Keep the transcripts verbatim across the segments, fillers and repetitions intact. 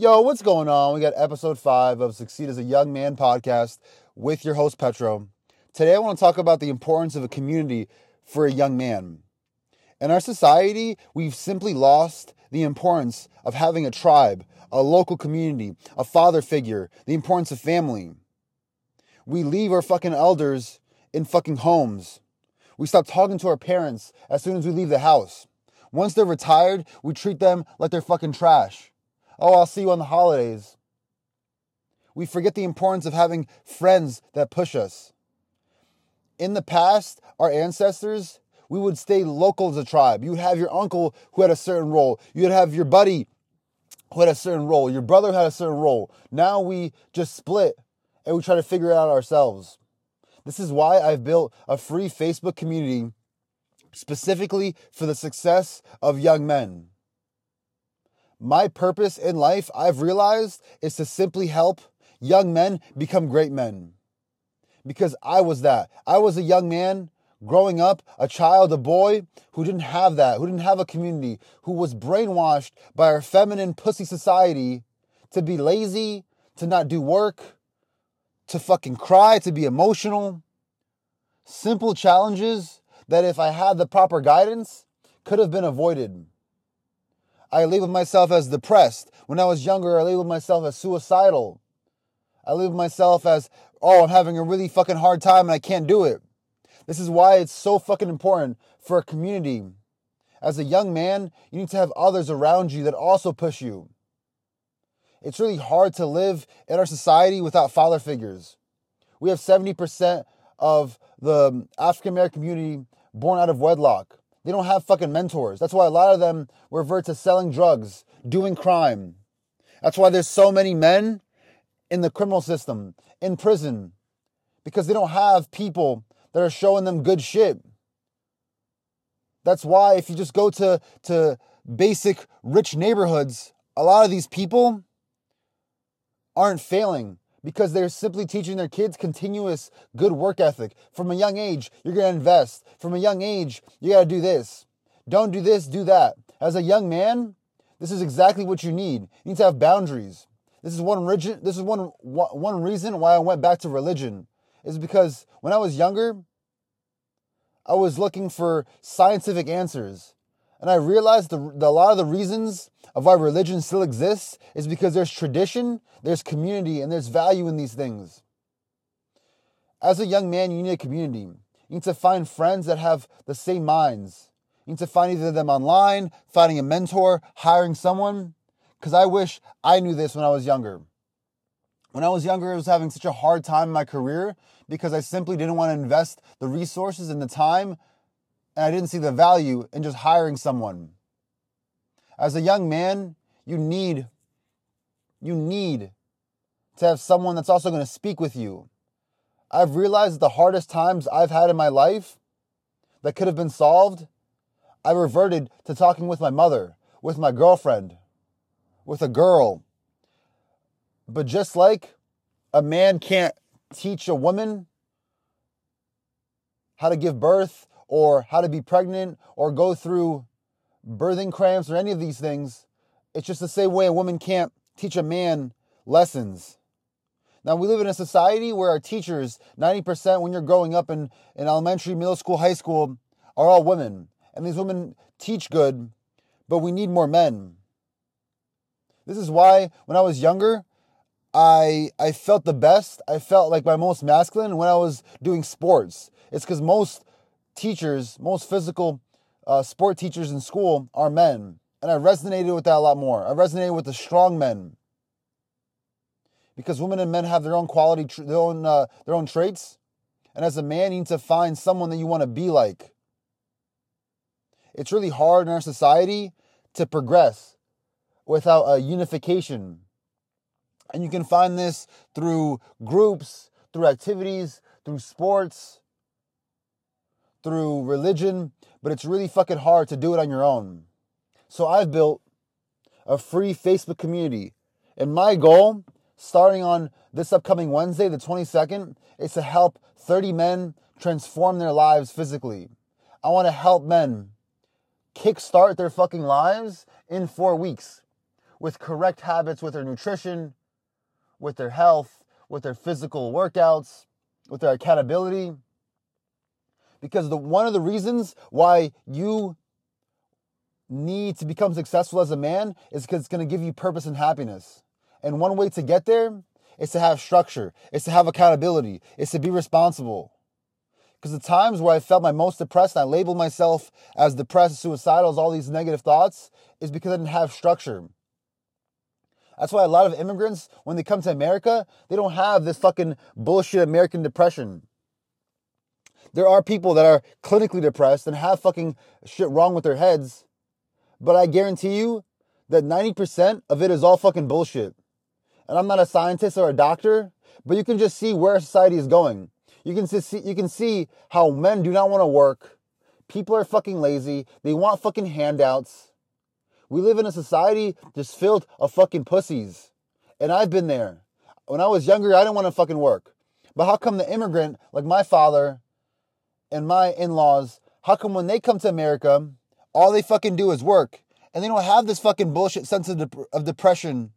Yo, what's going on? We got episode five of Succeed as a Young Man podcast with your host, Petro. Today, I want to talk about the importance of a community for a young man. In our society, we've simply lost the importance of having a tribe, a local community, a father figure, the importance of family. We leave our fucking elders in fucking homes. We stop talking to our parents as soon as we leave the house. Once they're retired, we treat them like they're fucking trash. Oh, I'll see you on the holidays. We forget the importance of having friends that push us. In the past, our ancestors, we would stay local as a tribe. You would have your uncle who had a certain role. You'd have your buddy who had a certain role. Your brother had a certain role. Now we just split and we try to figure it out ourselves. This is why I've built a free Facebook community specifically for the success of young men. My purpose in life, I've realized, is to simply help young men become great men. Because I was that. I was a young man growing up, a child, a boy, who didn't have that, who didn't have a community, who was brainwashed by our feminine pussy society to be lazy, to not do work, to fucking cry, to be emotional. Simple challenges that if I had the proper guidance, could have been avoided. I labeled myself as depressed. When I was younger, I labeled myself as suicidal. I labeled myself as, oh, I'm having a really fucking hard time and I can't do it. This is why it's so fucking important for a community. As a young man, you need to have others around you that also push you. It's really hard to live in our society without father figures. We have seventy percent of the African American community born out of wedlock. They don't have fucking mentors. That's why a lot of them revert to selling drugs, doing crime. That's why there's so many men in the criminal system, in prison, because they don't have people that are showing them good shit. That's why if you just go to, to basic rich neighborhoods, a lot of these people aren't failing because they're simply teaching their kids continuous good work ethic. From a young age, you're going to invest. From a young age, you got to do this. Don't do this, do that. As a young man, this is exactly what you need. You need to have boundaries. This is one origin, This is one one reason why I went back to religion, is because when I was younger, I was looking for scientific answers. And I realized the, the, a lot of the reasons of why religion still exists is because there's tradition, there's community, and there's value in these things. As a young man, you need a community. You need to find friends that have the same minds. You need to find either them online, finding a mentor, hiring someone. Because I wish I knew this when I was younger. When I was younger, I was having such a hard time in my career because I simply didn't want to invest the resources and the time, and I didn't see the value in just hiring someone. As a young man, you need, you need to have someone that's also going to speak with you. I've realized the hardest times I've had in my life that could have been solved, I reverted to talking with my mother, with my girlfriend, with a girl. But just like a man can't teach a woman how to give birth, or how to be pregnant, or go through birthing cramps, or any of these things, it's just the same way a woman can't teach a man lessons. Now, we live in a society where our teachers, ninety percent when you're growing up in, in elementary, middle school, high school, are all women. And these women teach good, but we need more men. This is why, when I was younger, I I felt the best. I felt like my most masculine when I was doing sports. It's because most teachers, most physical uh, sport teachers in school are men. And I resonated with that a lot more. I resonated with the strong men. Because women and men have their own quality, tra- their own uh, their own traits. And as a man, you need to find someone that you want to be like. It's really hard in our society to progress without a unification. And you can find this through groups, through activities, through sports, through religion, but it's really fucking hard to do it on your own. So I've built a free Facebook community. And my goal, starting on this upcoming Wednesday, the twenty-second, is to help thirty men transform their lives physically. I want to help men kickstart their fucking lives in four weeks. with correct habits, with their nutrition, with their health, with their physical workouts, with their accountability. Because the one of the reasons why you need to become successful as a man is because it's going to give you purpose and happiness. And one way to get there is to have structure, is to have accountability, is to be responsible. Because the times where I felt my most depressed, and I labeled myself as depressed, suicidal, as all these negative thoughts, is because I didn't have structure. That's why a lot of immigrants, when they come to America, they don't have this fucking bullshit American depression. There are people that are clinically depressed and have fucking shit wrong with their heads, but I guarantee you that ninety percent of it is all fucking bullshit. And I'm not a scientist or a doctor, but you can just see where society is going. You can see, you can see how men do not want to work. People are fucking lazy. They want fucking handouts. We live in a society just filled of fucking pussies. And I've been there. When I was younger, I didn't want to fucking work. But how come the immigrant, like my father and my in-laws, how come when they come to America, all they fucking do is work? And they don't have this fucking bullshit sense of, dep- of depression.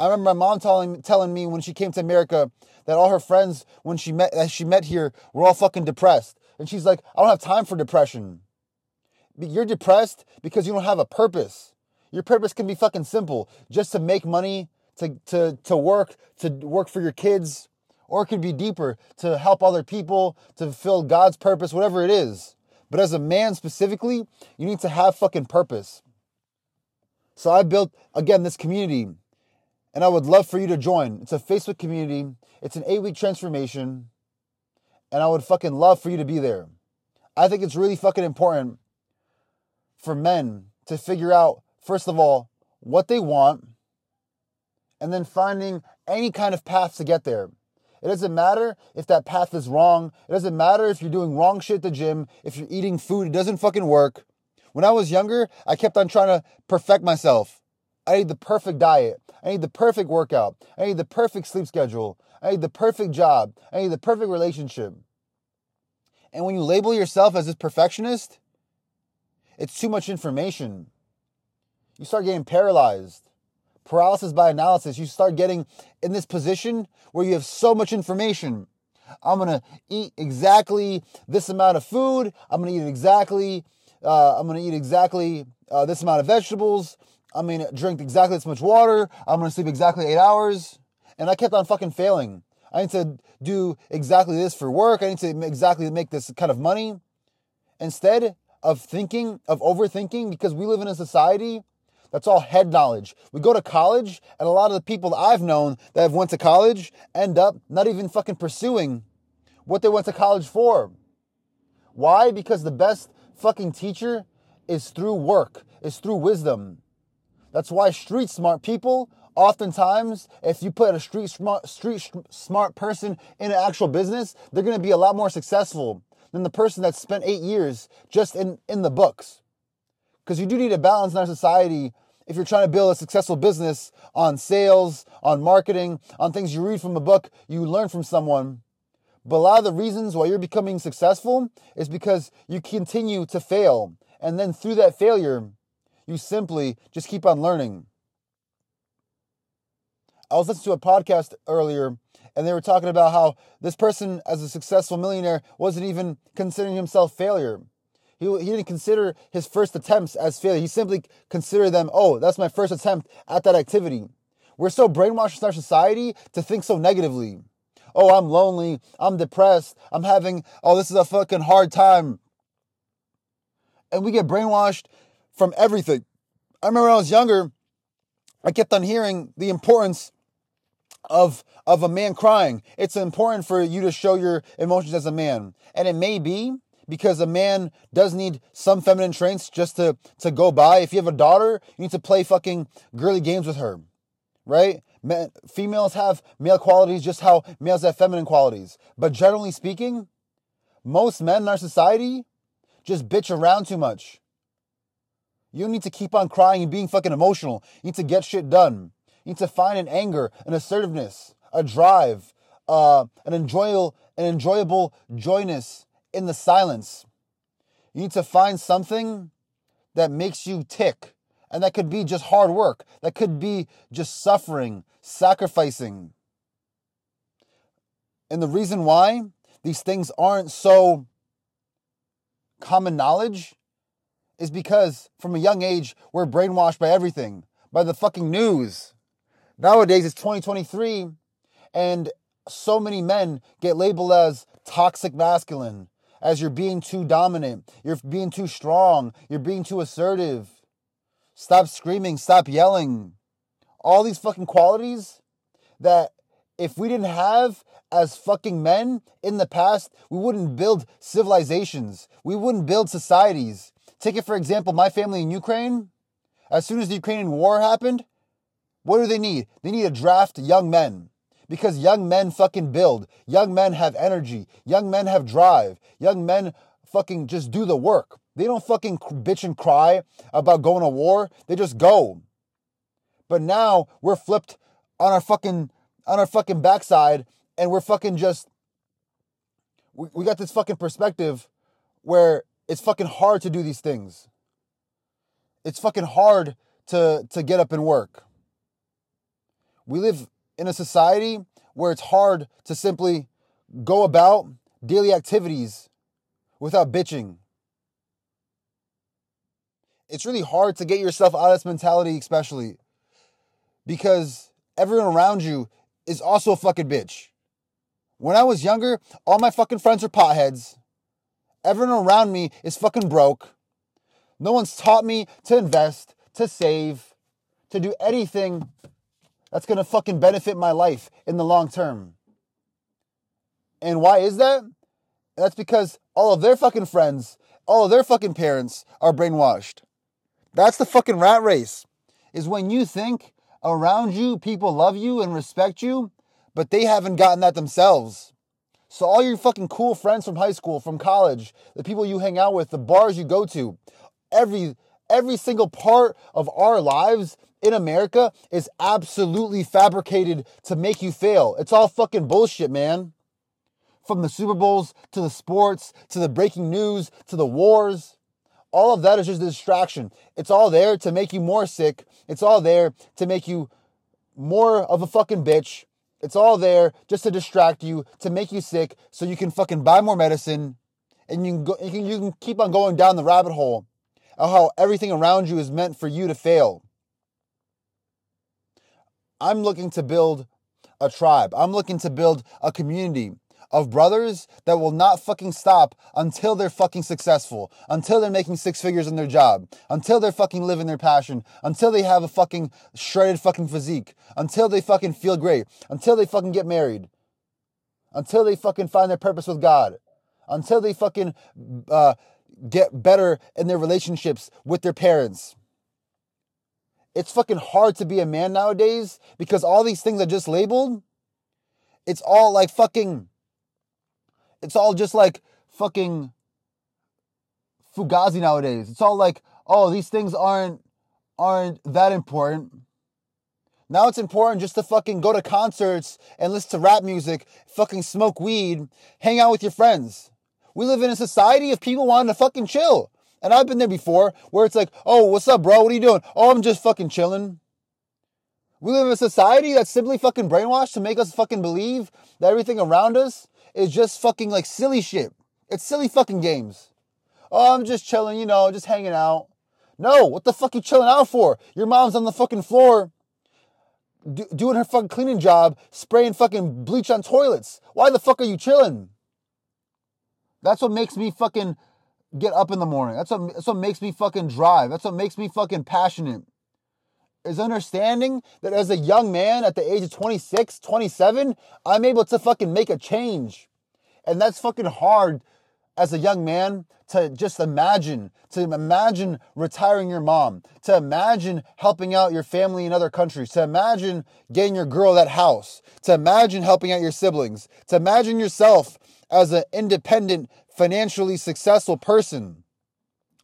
I remember my mom telling telling me when she came to America that all her friends when she met that she met here were all fucking depressed. And she's like, I don't have time for depression. You're depressed because you don't have a purpose. Your purpose can be fucking simple, just to make money, to to to work, to work for your kids, or it could be deeper, to help other people, to fulfill God's purpose, whatever it is. But as a man specifically, you need to have fucking purpose. So I built again this community. And I would love for you to join. It's a Facebook community. It's an eight-week transformation. And I would fucking love for you to be there. I think it's really fucking important for men to figure out, first of all, what they want. And then finding any kind of path to get there. It doesn't matter if that path is wrong. It doesn't matter if you're doing wrong shit at the gym. If you're eating food, it doesn't fucking work. When I was younger, I kept on trying to perfect myself. I need the perfect diet. I need the perfect workout. I need the perfect sleep schedule. I need the perfect job. I need the perfect relationship. And when you label yourself as this perfectionist, it's too much information. You start getting paralyzed. Paralysis by analysis. You start getting in this position where you have so much information. I'm going to eat exactly this amount of food. I'm going to eat exactly, uh, I'm going to eat exactly uh, this amount of vegetables. I'm going to drink exactly this much water. I'm going to sleep exactly eight hours. And I kept on fucking failing. I need to do exactly this for work. I need to exactly make this kind of money. Instead of thinking, of overthinking, because we live in a society that's all head knowledge. We go to college, and a lot of the people that I've known that have went to college end up not even fucking pursuing what they went to college for. Why? Because the best fucking teacher is through work, is through wisdom. That's why street smart people, oftentimes, if you put a street smart, street smart person in an actual business, they're going to be a lot more successful than the person that spent eight years just in, in the books. Because you do need a balance in our society if you're trying to build a successful business on sales, on marketing, on things you read from a book, you learn from someone. But a lot of the reasons why you're becoming successful is because you continue to fail. And then through that failure, you simply just keep on learning. I was listening to a podcast earlier, and they were talking about how this person, as a successful millionaire, wasn't even considering himself failure. He, he didn't consider his first attempts as failure. He simply considered them, oh, that's my first attempt at that activity. We're so brainwashed in our society to think so negatively. Oh, I'm lonely. I'm depressed. I'm having, oh, this is a fucking hard time. And we get brainwashed from everything. I remember when I was younger, I kept on hearing the importance of, of a man crying. It's important for you to show your emotions as a man. And it may be because a man does need some feminine traits just to, to go by. If you have a daughter, you need to play fucking girly games with her, right? Men, females have male qualities just how males have feminine qualities. But generally speaking, most men in our society just bitch around too much. You don't need to keep on crying and being fucking emotional. You need to get shit done. You need to find an anger, an assertiveness, a drive, uh, an enjoyable, an enjoyable joyness in the silence. You need to find something that makes you tick And that could be just hard work. That could be just suffering, sacrificing. And the reason why these things aren't so common knowledge is because from a young age, we're brainwashed by everything, by the fucking news. Nowadays, it's twenty twenty-three, and so many men get labeled as toxic masculine, as you're being too dominant, you're being too strong, you're being too assertive. Stop screaming, stop yelling. All these fucking qualities that if we didn't have as fucking men in the past, we wouldn't build civilizations. We wouldn't build societies. Take it for example, my family in Ukraine. As soon as the Ukrainian war happened, what do they need? They need to draft young men. Because young men fucking build. Young men have energy. Young men have drive. Young men fucking just do the work. They don't fucking bitch and cry about going to war. They just go. But now we're flipped on our fucking on our fucking backside, and we're fucking just we, we got this fucking perspective where it's fucking hard to do these things. It's fucking hard to to get up and work. We live in a society where it's hard to simply go about daily activities without bitching. It's really hard to get yourself out of this mentality, especially because everyone around you is also a fucking bitch. When I was younger, all my fucking friends are potheads. Everyone around me is fucking broke. No one's taught me to invest, to save, to do anything that's going to fucking benefit my life in the long term. And why is that? That's because all of their fucking friends, all of their fucking parents are brainwashed. That's the fucking rat race. Is when you think around you, people love you and respect you, but they haven't gotten that themselves. So all your fucking cool friends from high school, from college, the people you hang out with, the bars you go to, every every single part of our lives in America is absolutely fabricated to make you fail. It's all fucking bullshit, man. From the Super Bowls, to the sports, to the breaking news, to the wars. All of that is just a distraction. It's all there to make you more sick. It's all there to make you more of a fucking bitch. It's all there just to distract you, to make you sick, so you can fucking buy more medicine, and you can, go, you can, you can keep on going down the rabbit hole of how everything around you is meant for you to fail. I'm looking to build a tribe. I'm looking to build a community of brothers that will not fucking stop until they're fucking successful, until they're making six figures in their job, until they're fucking living their passion, until they have a fucking shredded fucking physique, until they fucking feel great, until they fucking get married, until they fucking find their purpose with God, until they fucking uh, get better in their relationships with their parents. It's fucking hard to be a man nowadays because all these things I just labeled, it's all like fucking, it's all just like fucking fugazi nowadays. It's all like, oh, these things aren't, aren't that important. Now it's important just to fucking go to concerts and listen to rap music, fucking smoke weed, hang out with your friends. We live in a society of people wanting to fucking chill. And I've been there before where it's like, oh, what's up, bro? What are you doing? Oh, I'm just fucking chilling. We live in a society that's simply fucking brainwashed to make us fucking believe that everything around us is just fucking like silly shit. It's silly fucking games. Oh, I'm just chilling, you know, just hanging out. No, what the fuck you chilling out for? Your mom's on the fucking floor do- doing her fucking cleaning job, spraying fucking bleach on toilets. Why the fuck are you chilling? That's what makes me fucking get up in the morning. That's what, that's what makes me fucking drive. That's what makes me fucking passionate. Is understanding that as a young man at the age of twenty-six, twenty-seven, I'm able to fucking make a change. And that's fucking hard as a young man to just imagine. To imagine retiring your mom. To imagine helping out your family in other countries. To imagine getting your girl that house. To imagine helping out your siblings. To imagine yourself as an independent financially successful person,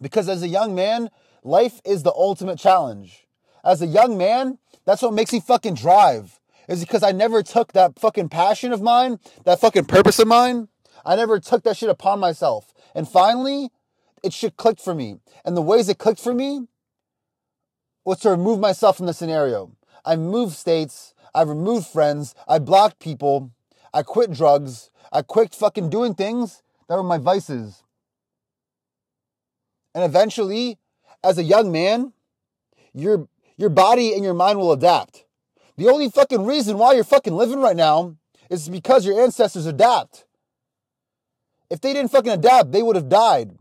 because as a young man, life is the ultimate challenge. As a young man, that's what makes me fucking drive, is because I never took that fucking passion of mine, that fucking purpose of mine, I never took that shit upon myself. And finally, it shit clicked for me. And the ways it clicked for me was to remove myself from the scenario. I moved states. I removed friends. I blocked people. I quit drugs. I quit fucking doing things that were my vices. And eventually, as a young man, your your body and your mind will adapt. The only fucking reason why you're fucking living right now is because your ancestors adapt. If they didn't fucking adapt, they would have died.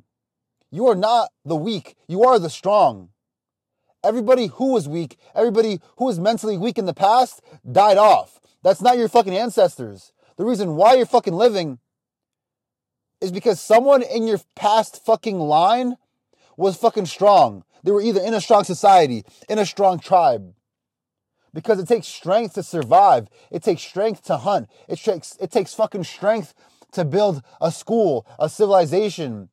You are not the weak. You are the strong. Everybody who was weak, everybody who was mentally weak in the past died off. That's not your fucking ancestors. The reason why you're fucking living is because someone in your past fucking line was fucking strong. They were either in a strong society, in a strong tribe. Because it takes strength to survive. It takes strength to hunt. It takes, it takes fucking strength to build a school, a civilization,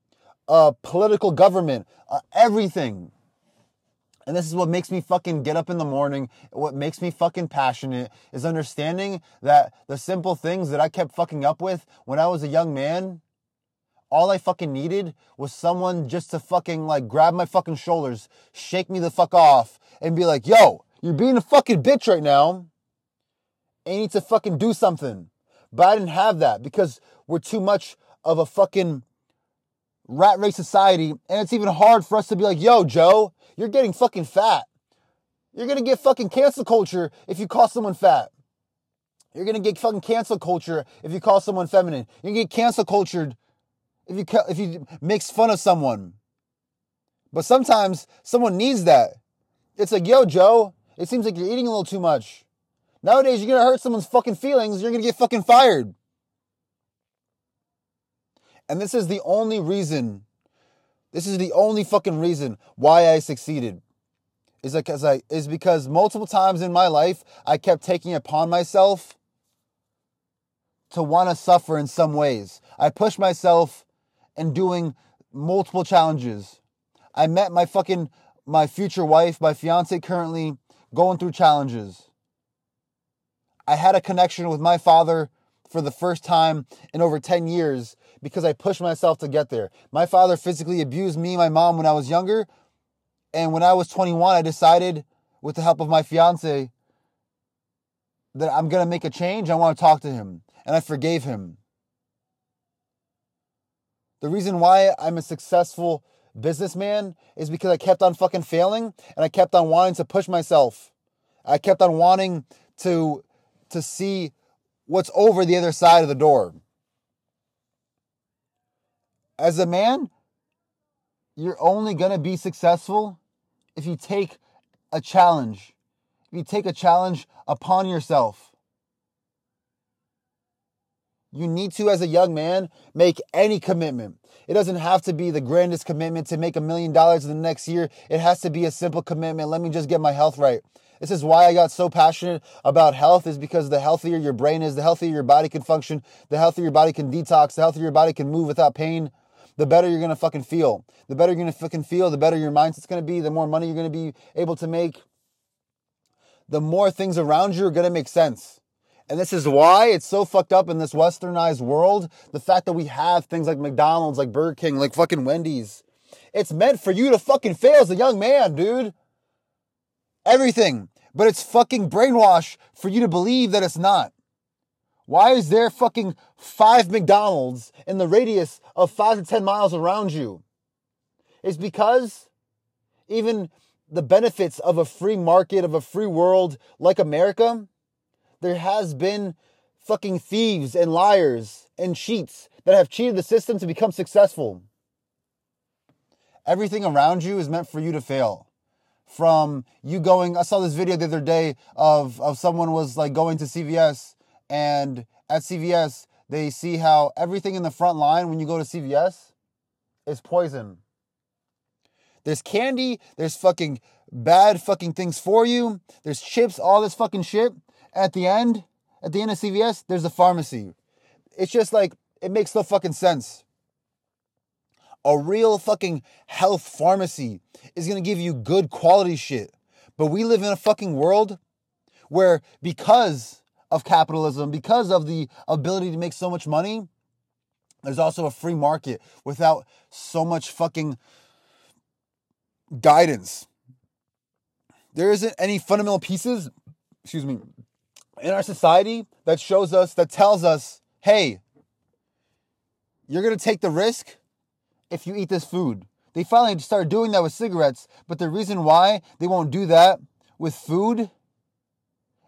a political government, uh, everything. And this is what makes me fucking get up in the morning. What makes me fucking passionate is understanding that the simple things that I kept fucking up with when I was a young man, all I fucking needed was someone just to fucking like grab my fucking shoulders, shake me the fuck off, and be like, yo, you're being a fucking bitch right now. And you need to fucking do something. But I didn't have that because we're too much of a fucking rat race society. And it's even hard for us to be like, yo, Joe, you're getting fucking fat. You're going to get fucking cancel culture if you call someone fat. You're going to get fucking cancel culture if you call someone feminine. You're going to get cancel cultured if you, if you make fun of someone. But sometimes someone needs that. It's like, yo, Joe, it seems like you're eating a little too much. Nowadays, you're going to hurt someone's fucking feelings. You're going to get fucking fired. And this is the only reason, this is the only fucking reason why I succeeded. Is because, I, is because multiple times in my life, I kept taking upon myself to want to suffer in some ways. I pushed myself in doing multiple challenges. I met my fucking, my future wife, my fiance currently going through challenges. I had a connection with my father for the first time in over ten years because I pushed myself to get there. My father physically abused me and my mom when I was younger. And when I was twenty-one, I decided with the help of my fiance that I'm going to make a change. I want to talk to him. And I forgave him. The reason why I'm a successful businessman is because I kept on fucking failing and I kept on wanting to push myself. I kept on wanting to, to see what's over the other side of the door. As a man, you're only going to be successful if you take a challenge. If you take a challenge upon yourself. You need to, as a young man, make any commitment. It doesn't have to be the grandest commitment to make a million dollars in the next year. It has to be a simple commitment. Let me just get my health right. This is why I got so passionate about health, is because the healthier your brain is, the healthier your body can function, the healthier your body can detox, the healthier your body can move without pain. The better you're going to fucking feel. The better you're going to fucking feel, the better your mindset's going to be, the more money you're going to be able to make. The more things around you are going to make sense. And this is why it's so fucked up in this westernized world. The fact that we have things like McDonald's, like Burger King, like fucking Wendy's. It's meant for you to fucking fail as a young man, dude. Everything. But it's fucking brainwashed for you to believe that it's not. Why is there fucking five McDonald's in the radius of five to ten miles around you? It's because even the benefits of a free market, of a free world like America, there has been fucking thieves and liars and cheats that have cheated the system to become successful. Everything around you is meant for you to fail. From you going, I saw this video the other day of, of someone was like going to C V S, and at C V S, they see how everything in the front line when you go to C V S is poison. There's candy, there's fucking bad fucking things for you, there's chips, all this fucking shit. At the end, at the end of C V S, there's a pharmacy. It's just like, it makes no fucking sense. A real fucking health pharmacy is going to give you good quality shit. But we live in a fucking world where, because of capitalism, because of the ability to make so much money, there's also a free market without so much fucking guidance. There isn't any fundamental pieces, excuse me, in our society that shows us, that tells us, hey, you're going to take the risk if you eat this food. They finally started doing that with cigarettes, but the reason why they won't do that with food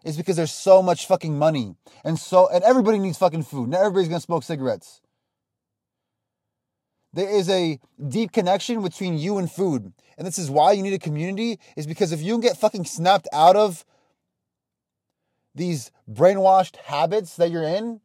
is because there's so much fucking money. And so, and everybody needs fucking food. Not everybody's going to smoke cigarettes. There is a deep connection between you and food. And this is why you need a community, is because if you get fucking snapped out of these brainwashed habits that you're in,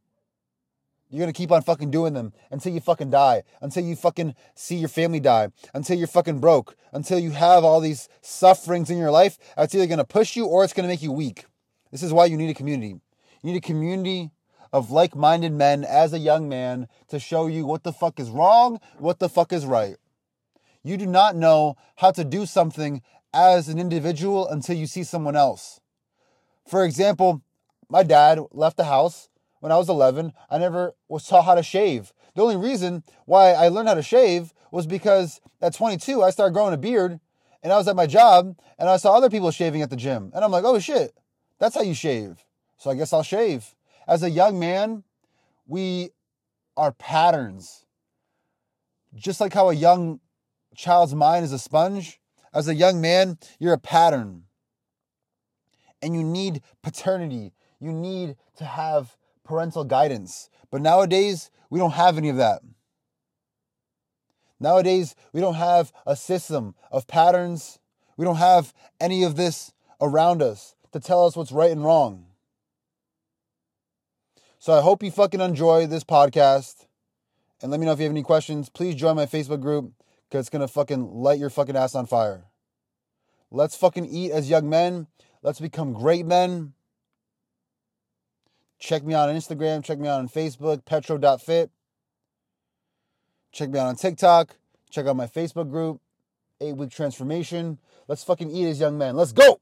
you're going to keep on fucking doing them until you fucking die, until you fucking see your family die, until you're fucking broke, until you have all these sufferings in your life. It's either going to push you or it's going to make you weak. This is why you need a community. You need a community of like-minded men as a young man to show you what the fuck is wrong, what the fuck is right. You do not know how to do something as an individual until you see someone else. For example, my dad left the house when I was eleven. I never was taught how to shave. The only reason why I learned how to shave was because at twenty-two, I started growing a beard and I was at my job and I saw other people shaving at the gym. And I'm like, oh shit, that's how you shave. So I guess I'll shave. As a young man, we are patterns. Just like how a young child's mind is a sponge, as a young man, you're a pattern. And you need paternity. You need to have parental guidance. But nowadays, we don't have any of that. Nowadays, we don't have a system of patterns. We don't have any of this around us to tell us what's right and wrong. So I hope you fucking enjoy this podcast. And let me know if you have any questions. Please join my Facebook group, because it's going to fucking light your fucking ass on fire. Let's fucking eat as young men. Let's become great men. Check me out on Instagram. Check me out on Facebook, petro dot fit. Check me out on TikTok. Check out my Facebook group, eight week transformation. Let's fucking eat as young men. Let's go!